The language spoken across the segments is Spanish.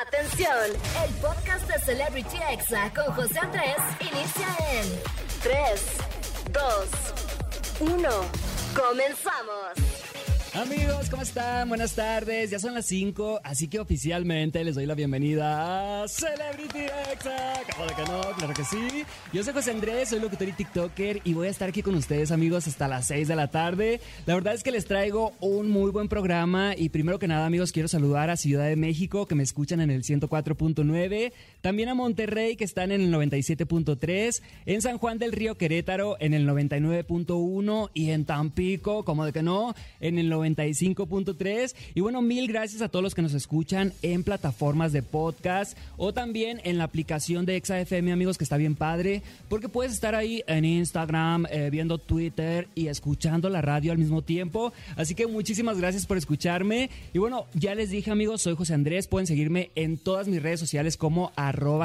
Atención, el podcast de Celebrity Exa con José Andrés inicia en 3, 2, 1, comenzamos. Amigos, ¿cómo están? Buenas tardes, ya son las 5, así que oficialmente les doy la bienvenida a Celebrity Exa. ¿Cómo de que no? Claro que sí. Yo soy José Andrés, soy locutor y tiktoker y voy a estar aquí con ustedes, amigos, hasta las 6 de la tarde. La verdad es que les traigo un muy buen programa y primero que nada, amigos, quiero saludar a Ciudad de México, que me escuchan en el 104.9, también a Monterrey, que están en el 97.3, en San Juan del Río, Querétaro, en el 99.1 y en Tampico, ¿cómo de que no? En el 95.3. Y bueno, mil gracias a todos los que nos escuchan en plataformas de podcast o también en la aplicación de ExaFM, amigos, que está bien padre, porque puedes estar ahí en Instagram, viendo Twitter y escuchando la radio al mismo tiempo. Así que muchísimas gracias por escucharme. Y bueno, ya les dije, amigos, soy José Andrés. Pueden seguirme en todas mis redes sociales como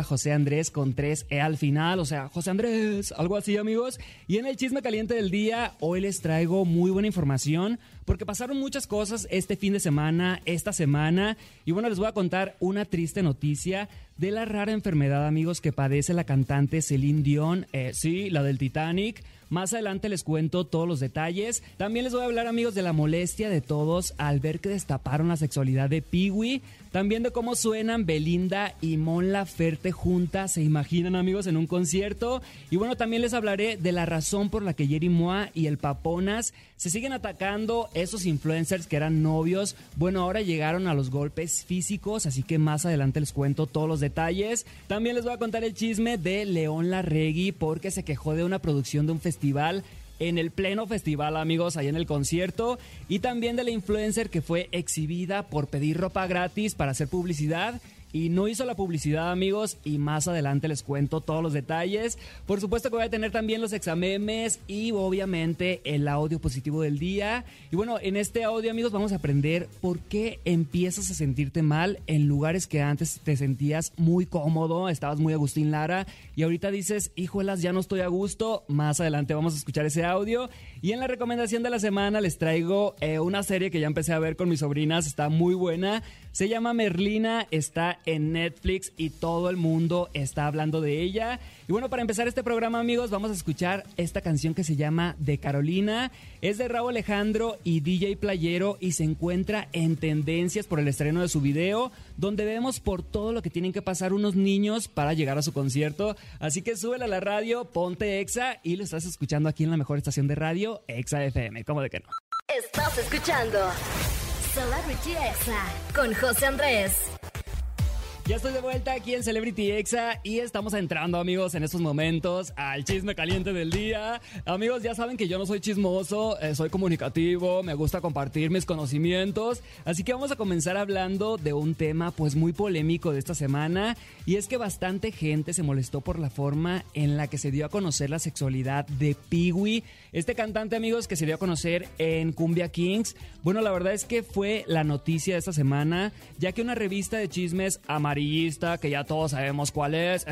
@José Andrés con 3E al final, o sea, José Andrés, algo así, amigos. Y en el chisme caliente del día, hoy les traigo muy buena información porque pasaron muchas cosas este fin de semana, esta semana, y bueno, les voy a contar una triste noticia de la rara enfermedad, amigos, que padece la cantante Celine Dion, sí, la del Titanic. Más adelante les cuento todos los detalles. También les voy a hablar, amigos, de la molestia de todos al ver que destaparon la sexualidad de Pee-Wee. También de cómo suenan Belinda y Mon Laferte juntas, se imaginan, amigos, en un concierto. Y bueno, también les hablaré de la razón por la que Yeri Mua y El Paponas se siguen atacando, esos influencers que eran novios. Bueno, ahora llegaron a los golpes físicos, así que más adelante les cuento todos los detalles. También les voy a contar el chisme de León Larregui porque se quejó de una producción de un festival, en el pleno festival, amigos, ahí en el concierto, y también de la influencer que fue exhibida por pedir ropa gratis para hacer publicidad y no hizo la publicidad, amigos, y más adelante les cuento todos los detalles. Por supuesto que voy a tener también los examemes y obviamente el audio positivo del día. Y bueno, en este audio, amigos, vamos a aprender por qué empiezas a sentirte mal en lugares que antes te sentías muy cómodo, estabas muy Agustín Lara y ahorita dices, híjolas, ya no estoy a gusto. Más adelante vamos a escuchar ese audio. Y en la recomendación de la semana les traigo una serie que ya empecé a ver con mis sobrinas, está muy buena. Se llama Merlina, está en Netflix y todo el mundo está hablando de ella. Y bueno, para empezar este programa, amigos, vamos a escuchar esta canción que se llama De Carolina. Es de Rauw Alejandro y DJ Playero y se encuentra en tendencias por el estreno de su video, donde vemos por todo lo que tienen que pasar unos niños para llegar a su concierto. Así que súbela a la radio, ponte Exa y lo estás escuchando aquí en la mejor estación de radio, Exa FM. ¿Cómo de que no? Estás escuchando Celebrity Exa con José Andrés. Ya estoy de vuelta aquí en Celebrity Exa y estamos entrando, amigos, en estos momentos al chisme caliente del día. Amigos, ya saben que yo no soy chismoso, soy comunicativo, me gusta compartir mis conocimientos. Así que vamos a comenzar hablando de un tema pues muy polémico de esta semana. Y es que bastante gente se molestó por la forma en la que se dio a conocer la sexualidad de Pee-Wee. Este cantante, amigos, que se dio a conocer en Cumbia Kings. Bueno, la verdad es que fue la noticia de esta semana, ya que una revista de chismes amarillista, que ya todos sabemos cuál es,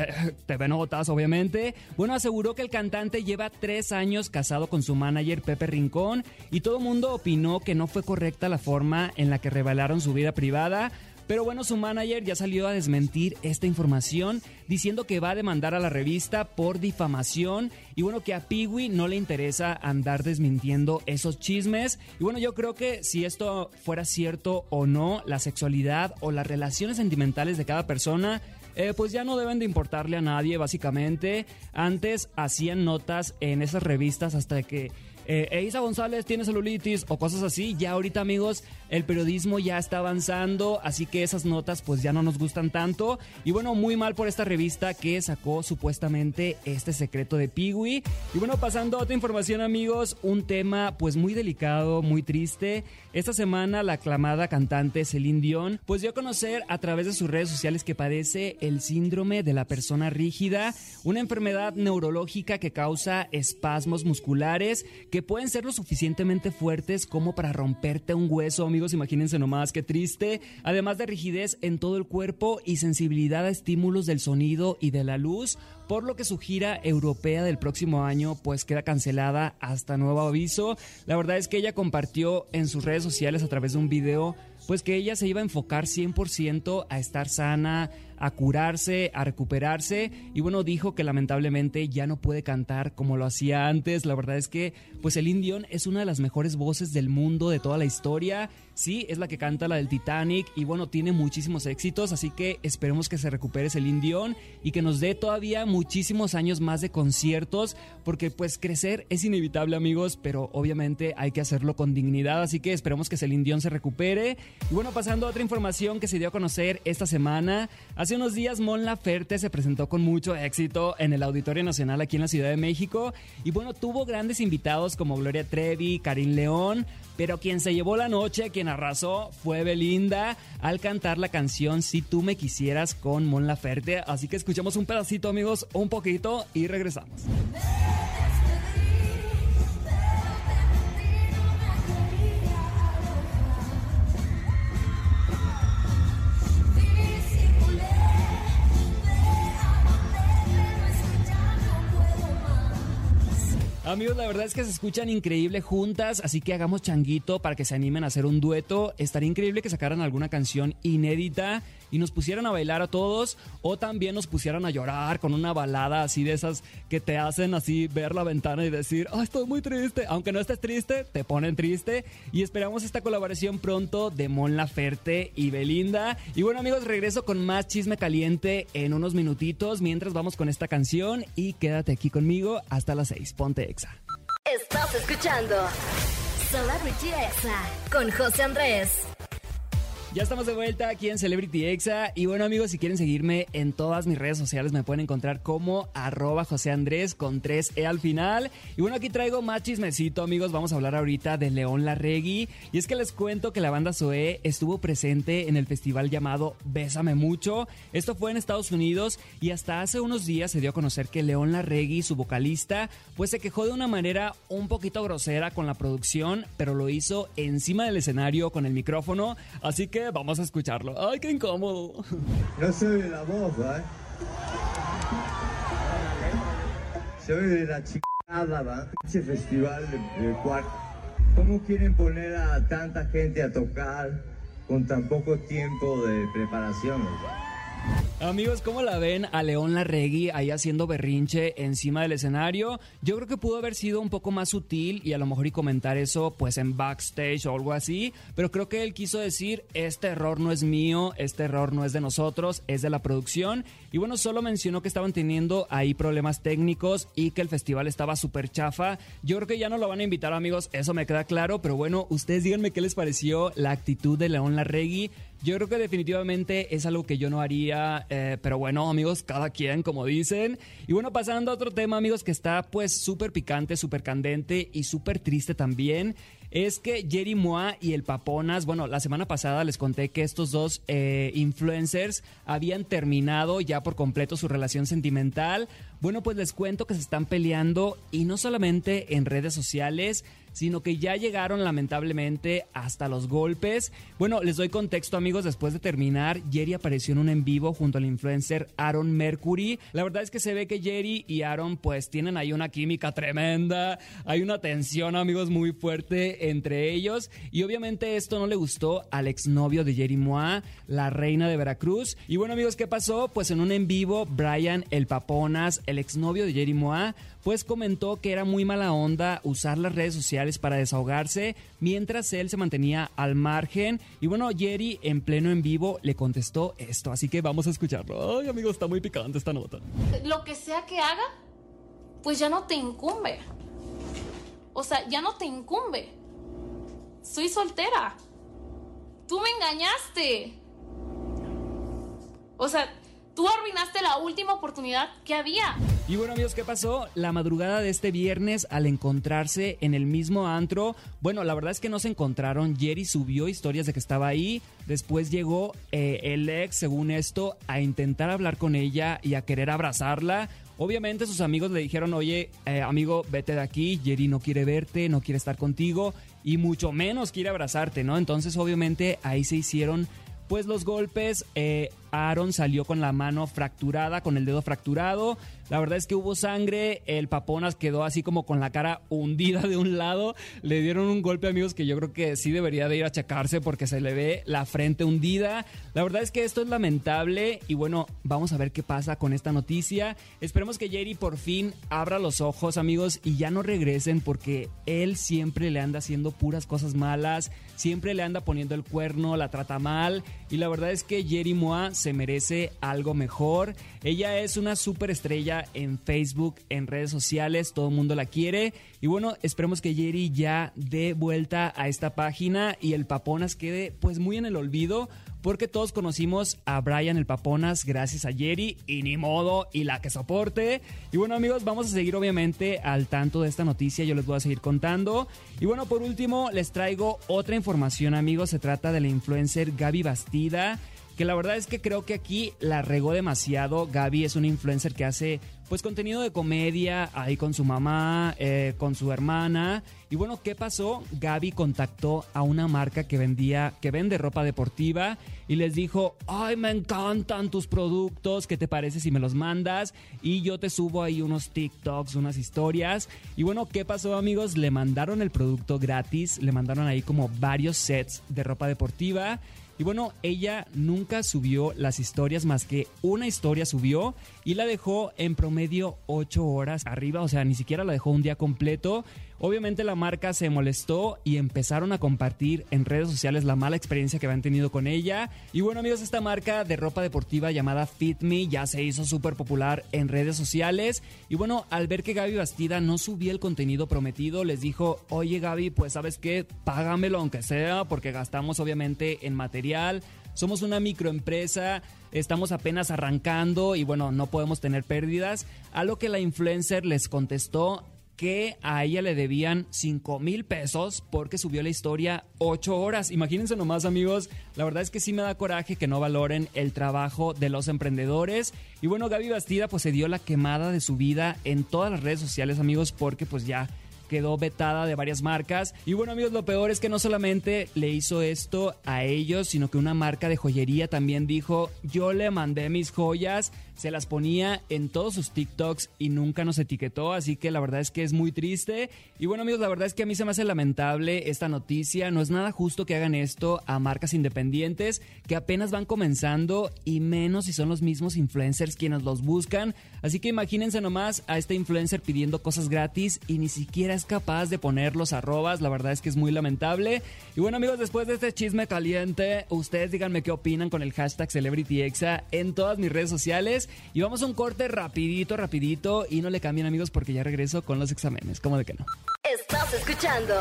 TV Notas, obviamente. Bueno, aseguró que el cantante lleva 3 años casado con su manager Pepe Rincón y todo el mundo opinó que no fue correcta la forma en la que revelaron su vida privada. Pero bueno, su manager ya salió a desmentir esta información, diciendo que va a demandar a la revista por difamación. Y bueno, que a Pee-Wee no le interesa andar desmintiendo esos chismes. Y bueno, yo creo que si esto fuera cierto o no, la sexualidad o las relaciones sentimentales de cada persona, pues ya no deben de importarle a nadie, básicamente. Antes hacían notas en esas revistas hasta que Eiza González tiene celulitis o cosas así. Ya ahorita, amigos, el periodismo ya está avanzando, así que esas notas pues ya no nos gustan tanto. Y bueno, muy mal por esta revista que sacó supuestamente este secreto de Pee-Wee. Y bueno, pasando a otra información, amigos, un tema pues muy delicado, muy triste. Esta semana la aclamada cantante Celine Dion pues dio a conocer a través de sus redes sociales que padece el síndrome de la persona rígida, una enfermedad neurológica que causa espasmos musculares que pueden ser lo suficientemente fuertes como para romperte un hueso, amigos, imagínense nomás, qué triste. Además de rigidez en todo el cuerpo y sensibilidad a estímulos del sonido y de la luz, por lo que su gira europea del próximo año pues queda cancelada hasta nuevo aviso. La verdad es que ella compartió en sus redes sociales a través de un video pues que ella se iba a enfocar 100% a estar sana, a curarse, a recuperarse, y bueno, dijo que lamentablemente ya no puede cantar como lo hacía antes. La verdad es que pues Celine Dion es una de las mejores voces del mundo, de toda la historia. Sí, es la que canta la del Titanic y bueno, tiene muchísimos éxitos, así que esperemos que se recupere Celine Dion y que nos dé todavía muchísimos años más de conciertos, porque pues crecer es inevitable, amigos, pero obviamente hay que hacerlo con dignidad, así que esperemos que Celine Dion se recupere. Y bueno, pasando a otra información que se dio a conocer esta semana. Hace unos días Mon Laferte se presentó con mucho éxito en el Auditorio Nacional aquí en la Ciudad de México y bueno, tuvo grandes invitados como Gloria Trevi, Karin León, pero quien se llevó la noche, quien arrasó fue Belinda al cantar la canción Si Tú Me Quisieras con Mon Laferte, así que escuchamos un pedacito, amigos, un poquito y regresamos. Amigos, la verdad es que se escuchan increíble juntas, así que hagamos changuito para que se animen a hacer un dueto. Estaría increíble que sacaran alguna canción inédita y nos pusieran a bailar a todos, o también nos pusieran a llorar con una balada así de esas que te hacen así ver la ventana y decir, ah, estoy muy triste. Aunque no estés triste, te ponen triste. Y esperamos esta colaboración pronto de Mon Laferte y Belinda. Y bueno, amigos, regreso con más chisme caliente en unos minutitos, mientras vamos con esta canción, y quédate aquí conmigo hasta las 6. Ponte Exa. Estás escuchando Celebrity Exa con José Andrés. Ya estamos de vuelta aquí en Celebrity Exa. Y bueno, amigos, si quieren seguirme en todas mis redes sociales, me pueden encontrar como @José Andrés con 3E al final. Y bueno, aquí traigo más chismecito, amigos. Vamos a hablar ahorita de León Larregui. Y es que les cuento que la banda Zoé estuvo presente en el festival llamado Bésame Mucho. Esto fue en Estados Unidos y hasta hace unos días se dio a conocer que León Larregui, su vocalista, pues se quejó de una manera un poquito grosera con la producción, pero lo hizo encima del escenario con el micrófono. Así que vamos a escucharlo. ¡Ay, qué incómodo! No se oye la voz, ¿eh? Se oye la chingada, ¿va? Ese festival de cuarto. ¿Cómo quieren poner a tanta gente a tocar con tan poco tiempo de preparación, ¿va? Amigos, ¿cómo la ven a León Larregui ahí haciendo berrinche encima del escenario? Yo creo que pudo haber sido un poco más sutil y a lo mejor y comentar eso pues en backstage o algo así, pero creo que él quiso decir, este error no es mío, este error no es de nosotros, es de la producción. Y bueno, solo mencionó que estaban teniendo ahí problemas técnicos y que el festival estaba súper chafa. Yo creo que ya no lo van a invitar, amigos, eso me queda claro, pero bueno, ustedes díganme qué les pareció la actitud de León Larregui. Yo creo que definitivamente es algo que yo no haría, pero bueno, amigos, cada quien, como dicen. Y bueno, pasando a otro tema, amigos, que está pues súper picante, súper candente y súper triste también. Es que Yeri Mua y El Paponas, bueno, la semana pasada les conté que estos dos influencers habían terminado ya por completo su relación sentimental. Bueno, pues les cuento que se están peleando y no solamente en redes sociales, sino que ya llegaron lamentablemente hasta los golpes. Bueno, les doy contexto, amigos. Después de terminar, Yeri apareció en un en vivo junto al influencer Aaron Mercury. La verdad es que se ve que Yeri y Aaron pues tienen ahí una química tremenda. Hay una tensión, amigos, muy fuerte entre ellos. Y obviamente esto no le gustó al exnovio de Yeri Mua, la reina de Veracruz. Y bueno, amigos, ¿qué pasó? Pues en un en vivo, Brian El Paponas, el exnovio de Yeri Mua, pues comentó que era muy mala onda usar las redes sociales para desahogarse mientras él se mantenía al margen. Y bueno, Yeri en pleno en vivo le contestó esto, así que vamos a escucharlo. Ay, amigo, está muy picante esta nota. Lo que sea que haga, pues ya no te incumbe. O sea, ya no te incumbe. Soy soltera. Tú me engañaste. O sea, tú arruinaste la última oportunidad que había. Y bueno, amigos, ¿qué pasó? La madrugada de este viernes, al encontrarse en el mismo antro, bueno, la verdad es que no se encontraron. Yeri subió historias de que estaba ahí. Después llegó el ex, según esto, a intentar hablar con ella y a querer abrazarla. Obviamente sus amigos le dijeron, oye, amigo, vete de aquí, Yeri no quiere verte, no quiere estar contigo y mucho menos quiere abrazarte, ¿no? Entonces, obviamente, ahí se hicieron pues los golpes. Aaron salió con la mano fracturada, con el dedo fracturado. La verdad es que hubo sangre, el Paponas quedó así como con la cara hundida de un lado, le dieron un golpe, amigos, que yo creo que sí debería de ir a checarse porque se le ve la frente hundida. La verdad es que esto es lamentable y bueno, vamos a ver qué pasa con esta noticia. Esperemos que Yeri por fin abra los ojos, amigos, y ya no regresen porque él siempre le anda haciendo puras cosas malas, siempre le anda poniendo el cuerno, la trata mal y la verdad es que Yeri Mua se merece algo mejor. Ella es una superestrella en Facebook, en redes sociales, todo el mundo la quiere. Y bueno, esperemos que Yeri ya dé vuelta a esta página y el Paponas quede pues muy en el olvido, porque todos conocimos a Brian El Paponas gracias a Yeri y ni modo, y la que soporte. Y bueno, amigos, vamos a seguir obviamente al tanto de esta noticia, yo les voy a seguir contando. Y bueno, por último les traigo otra información, amigos, se trata de la influencer Gaby Bastida, que la verdad es que creo que aquí la regó demasiado. Gaby es una influencer que hace pues contenido de comedia ahí con su mamá, con su hermana. Y bueno, ¿qué pasó? Gaby contactó a una marca que vende ropa deportiva y les dijo: "Ay, me encantan tus productos, ¿qué te parece si me los mandas? Y yo te subo ahí unos TikToks, unas historias". Y bueno, ¿qué pasó, amigos? Le mandaron el producto gratis, le mandaron ahí como varios sets de ropa deportiva. Y bueno, ella nunca subió las historias, más que una historia subió y la dejó en promedio 8 horas arriba, o sea, ni siquiera la dejó un día completo. Obviamente la marca se molestó y empezaron a compartir en redes sociales la mala experiencia que habían tenido con ella. Y bueno, amigos, esta marca de ropa deportiva llamada Fit Me ya se hizo súper popular en redes sociales. Y bueno, al ver que Gaby Bastida no subía el contenido prometido, les dijo: "Oye, Gaby, pues ¿sabes qué? Págamelo aunque sea, porque gastamos obviamente en material. Somos una microempresa, estamos apenas arrancando y bueno, no podemos tener pérdidas". A lo que la influencer les contestó que a ella le debían 5,000 pesos porque subió la historia 8 horas. Imagínense nomás, amigos, la verdad es que sí me da coraje que no valoren el trabajo de los emprendedores. Y bueno, Gaby Bastida pues se dio la quemada de su vida en todas las redes sociales, amigos, porque pues ya quedó vetada de varias marcas. Y bueno, amigos, lo peor es que no solamente le hizo esto a ellos, sino que una marca de joyería también dijo: "Yo le mandé mis joyas, se las ponía en todos sus TikToks y nunca nos etiquetó". Así que la verdad es que es muy triste. Y bueno, amigos, la verdad es que a mí se me hace lamentable esta noticia. No es nada justo que hagan esto a marcas independientes que apenas van comenzando, y menos si son los mismos influencers quienes los buscan. Así que imagínense nomás a este influencer pidiendo cosas gratis y ni siquiera es capaz de poner los arrobas. La verdad es que es muy lamentable. Y bueno, amigos, después de este chisme caliente, ustedes díganme qué opinan con el hashtag Celebrity Exa en todas mis redes sociales. Y vamos a un corte rapidito, y no le cambien, amigos, porque ya regreso con los exámenes. ¿Cómo de que no? Estás escuchando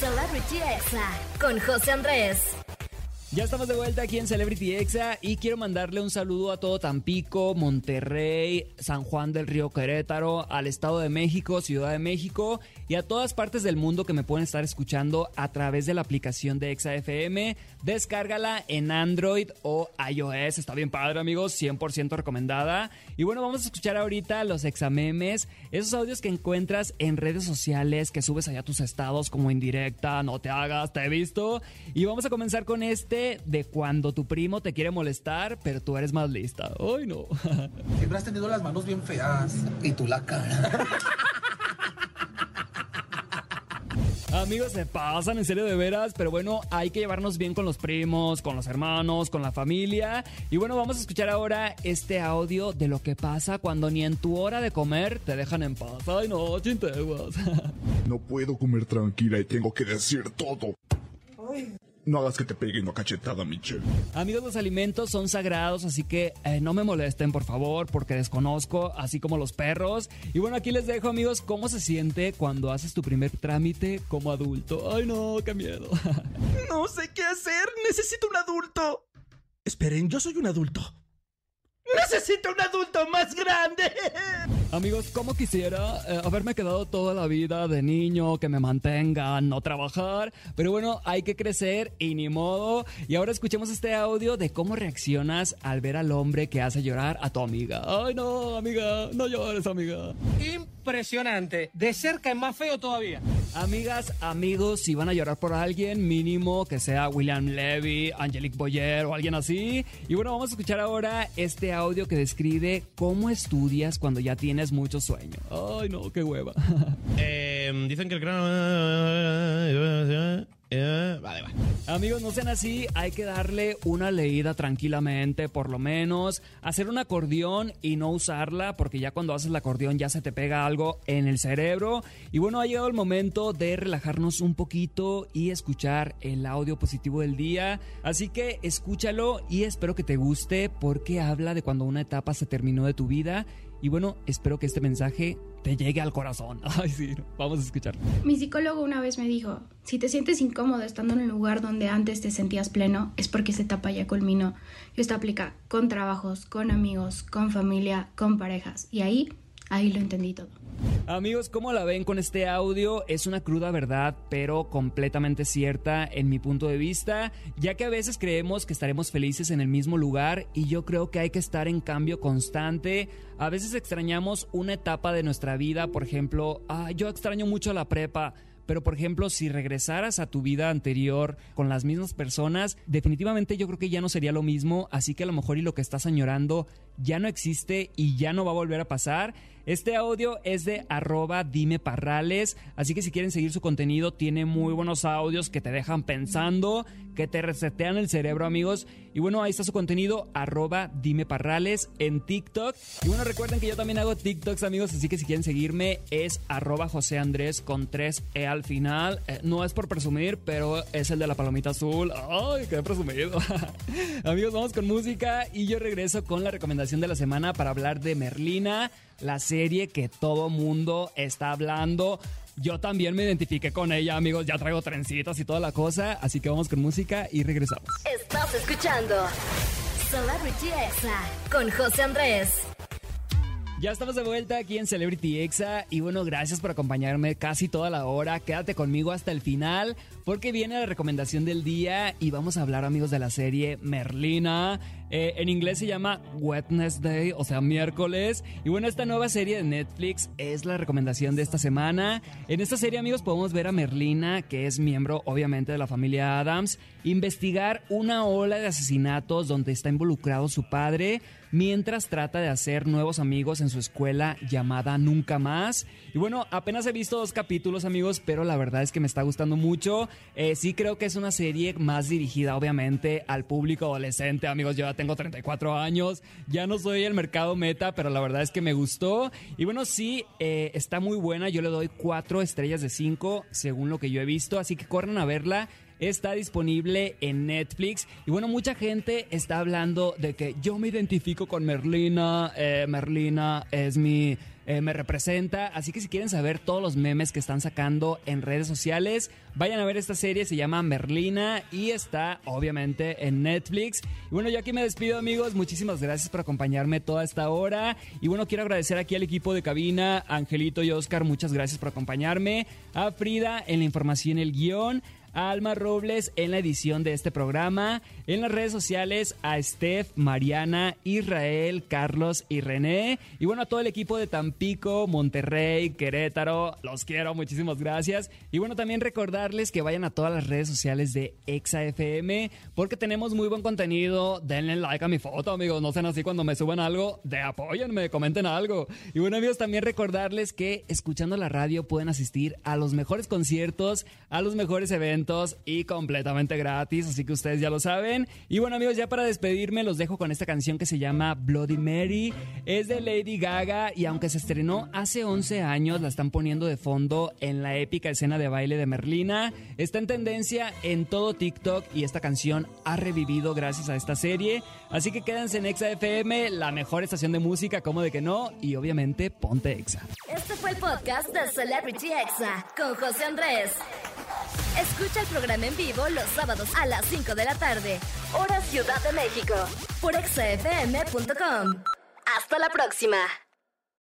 Celebrity Exa con José Andrés. Ya estamos de vuelta aquí en Celebrity Exa y quiero mandarle un saludo a todo Tampico, Monterrey, San Juan del Río, Querétaro, al Estado de México, Ciudad de México y a todas partes del mundo que me pueden estar escuchando a través de la aplicación de ExaFM. Descárgala en Android o iOS, está bien padre, amigos, 100% recomendada. Y bueno, vamos a escuchar ahorita los examemes, esos audios que encuentras en redes sociales, que subes allá a tus estados como indirecta, no te hagas, te he visto. Y vamos a comenzar con este de cuando tu primo te quiere molestar, pero tú eres más lista. ¡Ay, no! Siempre has tenido las manos bien feas y tú la cara. Amigos, se pasan, en serio, de veras. Pero bueno, hay que llevarnos bien con los primos, con los hermanos, con la familia. Y bueno, vamos a escuchar ahora este audio de lo que pasa cuando ni en tu hora de comer te dejan en paz. ¡Ay, no, chinteguas! No puedo comer tranquila y tengo que decir todo. ¡Ay! No hagas que te peguen una cachetada, Michelle. Amigos, los alimentos son sagrados, así que no me molesten, por favor, porque desconozco, así como los perros. Y bueno, aquí les dejo, amigos, cómo se siente cuando haces tu primer trámite como adulto. ¡Ay, no! ¡Qué miedo! No sé qué hacer. Necesito un adulto. Esperen, yo soy un adulto. ¡Necesito un adulto más grande! Amigos, como quisiera haberme quedado toda la vida de niño, que me mantengan, no trabajar. Pero bueno, hay que crecer y ni modo. Y ahora escuchemos este audio de cómo reaccionas al ver al hombre que hace llorar a tu amiga. ¡Ay, no, amiga! ¡No llores, amiga! impresionante. De cerca es más feo todavía. Amigas, amigos, si van a llorar por alguien, mínimo que sea William Levy, Angelique Boyer o alguien así. Y bueno, vamos a escuchar ahora este audio que describe cómo estudias cuando ya tienes mucho sueño. Ay, no, qué hueva. Dicen que el grano... vale, vale. Amigos, no sean así, hay que darle una leída tranquilamente, por lo menos hacer un acordeón y no usarla, porque ya cuando haces el acordeón ya se te pega algo en el cerebro. Y bueno, ha llegado el momento de relajarnos un poquito y escuchar el audio positivo del día, así que escúchalo y espero que te guste, porque habla de cuando una etapa se terminó de tu vida. Y bueno, espero que este mensaje te llegue al corazón. Ay, sí, vamos a escucharlo. Mi psicólogo una vez me dijo: si te sientes incómodo estando en el lugar donde antes te sentías pleno, es porque esa etapa ya culminó. Y esto aplica con trabajos, con amigos, con familia, con parejas. Y ahí lo entendí todo. Amigos, ¿cómo la ven con este audio? Es una cruda verdad, pero completamente cierta en mi punto de vista, ya que a veces creemos que estaremos felices en el mismo lugar, y yo creo que hay que estar en cambio constante. A veces extrañamos una etapa de nuestra vida, por ejemplo, yo extraño mucho la prepa. Pero, por ejemplo, si regresaras a tu vida anterior con las mismas personas, definitivamente yo creo que ya no sería lo mismo. Así que a lo mejor y lo que estás añorando ya no existe y ya no va a volver a pasar. Este audio es de @dimeparrales. Así que si quieren seguir su contenido, tiene muy buenos audios que te dejan pensando, que te resetean el cerebro, amigos. Y bueno, ahí está su contenido, @dimeparrales en TikTok. Y bueno, recuerden que yo también hago TikToks, amigos. Así que si quieren seguirme, es @José Andrés con 3E al final. No es por presumir, pero es el de la palomita azul. ¡Ay, qué presumido! Amigos, vamos con música y yo regreso con la recomendación de la semana para hablar de Merlina, la serie que todo mundo está hablando. Yo también me identifiqué con ella, amigos. Ya traigo trencitas y toda la cosa. Así que vamos con música y regresamos. Estás escuchando Celebrity Exa con José Andrés. Ya estamos de vuelta aquí en Celebrity Exa y bueno, gracias por acompañarme casi toda la hora. Quédate conmigo hasta el final porque viene la recomendación del día y vamos a hablar, amigos, de la serie Merlina. En inglés se llama Wednesday, o sea, miércoles. Y bueno, esta nueva serie de Netflix es la recomendación de esta semana. En esta serie, amigos, podemos ver a Merlina, que es miembro, obviamente, de la familia Addams, investigar una ola de asesinatos donde está involucrado su padre, mientras trata de hacer nuevos amigos en su escuela llamada Nunca Más. Y bueno, apenas he visto 2 capítulos, amigos, pero la verdad es que me está gustando mucho. Sí creo que es una serie más dirigida, obviamente, al público adolescente, amigos. Yo tengo 34 años, ya no soy el mercado meta, pero la verdad es que me gustó. Y bueno, sí, está muy buena. Yo le doy 4 estrellas de 5, según lo que yo he visto, así que corran a verla. Está disponible en Netflix. Y bueno, mucha gente está hablando de que yo me identifico con Merlina, Merlina es mi... me representa, así que si quieren saber todos los memes que están sacando en redes sociales, vayan a ver esta serie, se llama Merlina y está obviamente en Netflix. Y bueno, yo aquí me despido, amigos, muchísimas gracias por acompañarme toda esta hora. Y bueno, quiero agradecer aquí al equipo de cabina, Angelito y Oscar, muchas gracias por acompañarme, a Frida en la información y el guión, a Alma Robles en la edición de este programa, en las redes sociales a Steph, Mariana, Israel, Carlos y René, y bueno, a todo el equipo de Tampico, Monterrey, Querétaro, los quiero, muchísimas gracias. Y bueno, también recordarles que vayan a todas las redes sociales de ExaFM porque tenemos muy buen contenido. Denle like a mi foto, amigos, no sean así cuando me suban algo, apóyenme, comenten algo. Y bueno, amigos, también recordarles que escuchando la radio pueden asistir a los mejores conciertos, a los mejores eventos, y completamente gratis, así que ustedes ya lo saben. Y bueno, amigos, ya para despedirme los dejo con esta canción que se llama Bloody Mary, es de Lady Gaga y aunque se estrenó hace 11 años la están poniendo de fondo en la épica escena de baile de Merlina, está en tendencia en todo TikTok y esta canción ha revivido gracias a esta serie, así que quédense en Exa FM, la mejor estación de música, como de que no, y obviamente ponte Exa. Este fue el podcast de Celebrity Exa con José Andrés. Escucha el programa en vivo los sábados a las 5 de la tarde, hora Ciudad de México, por exafm.com. Hasta la próxima.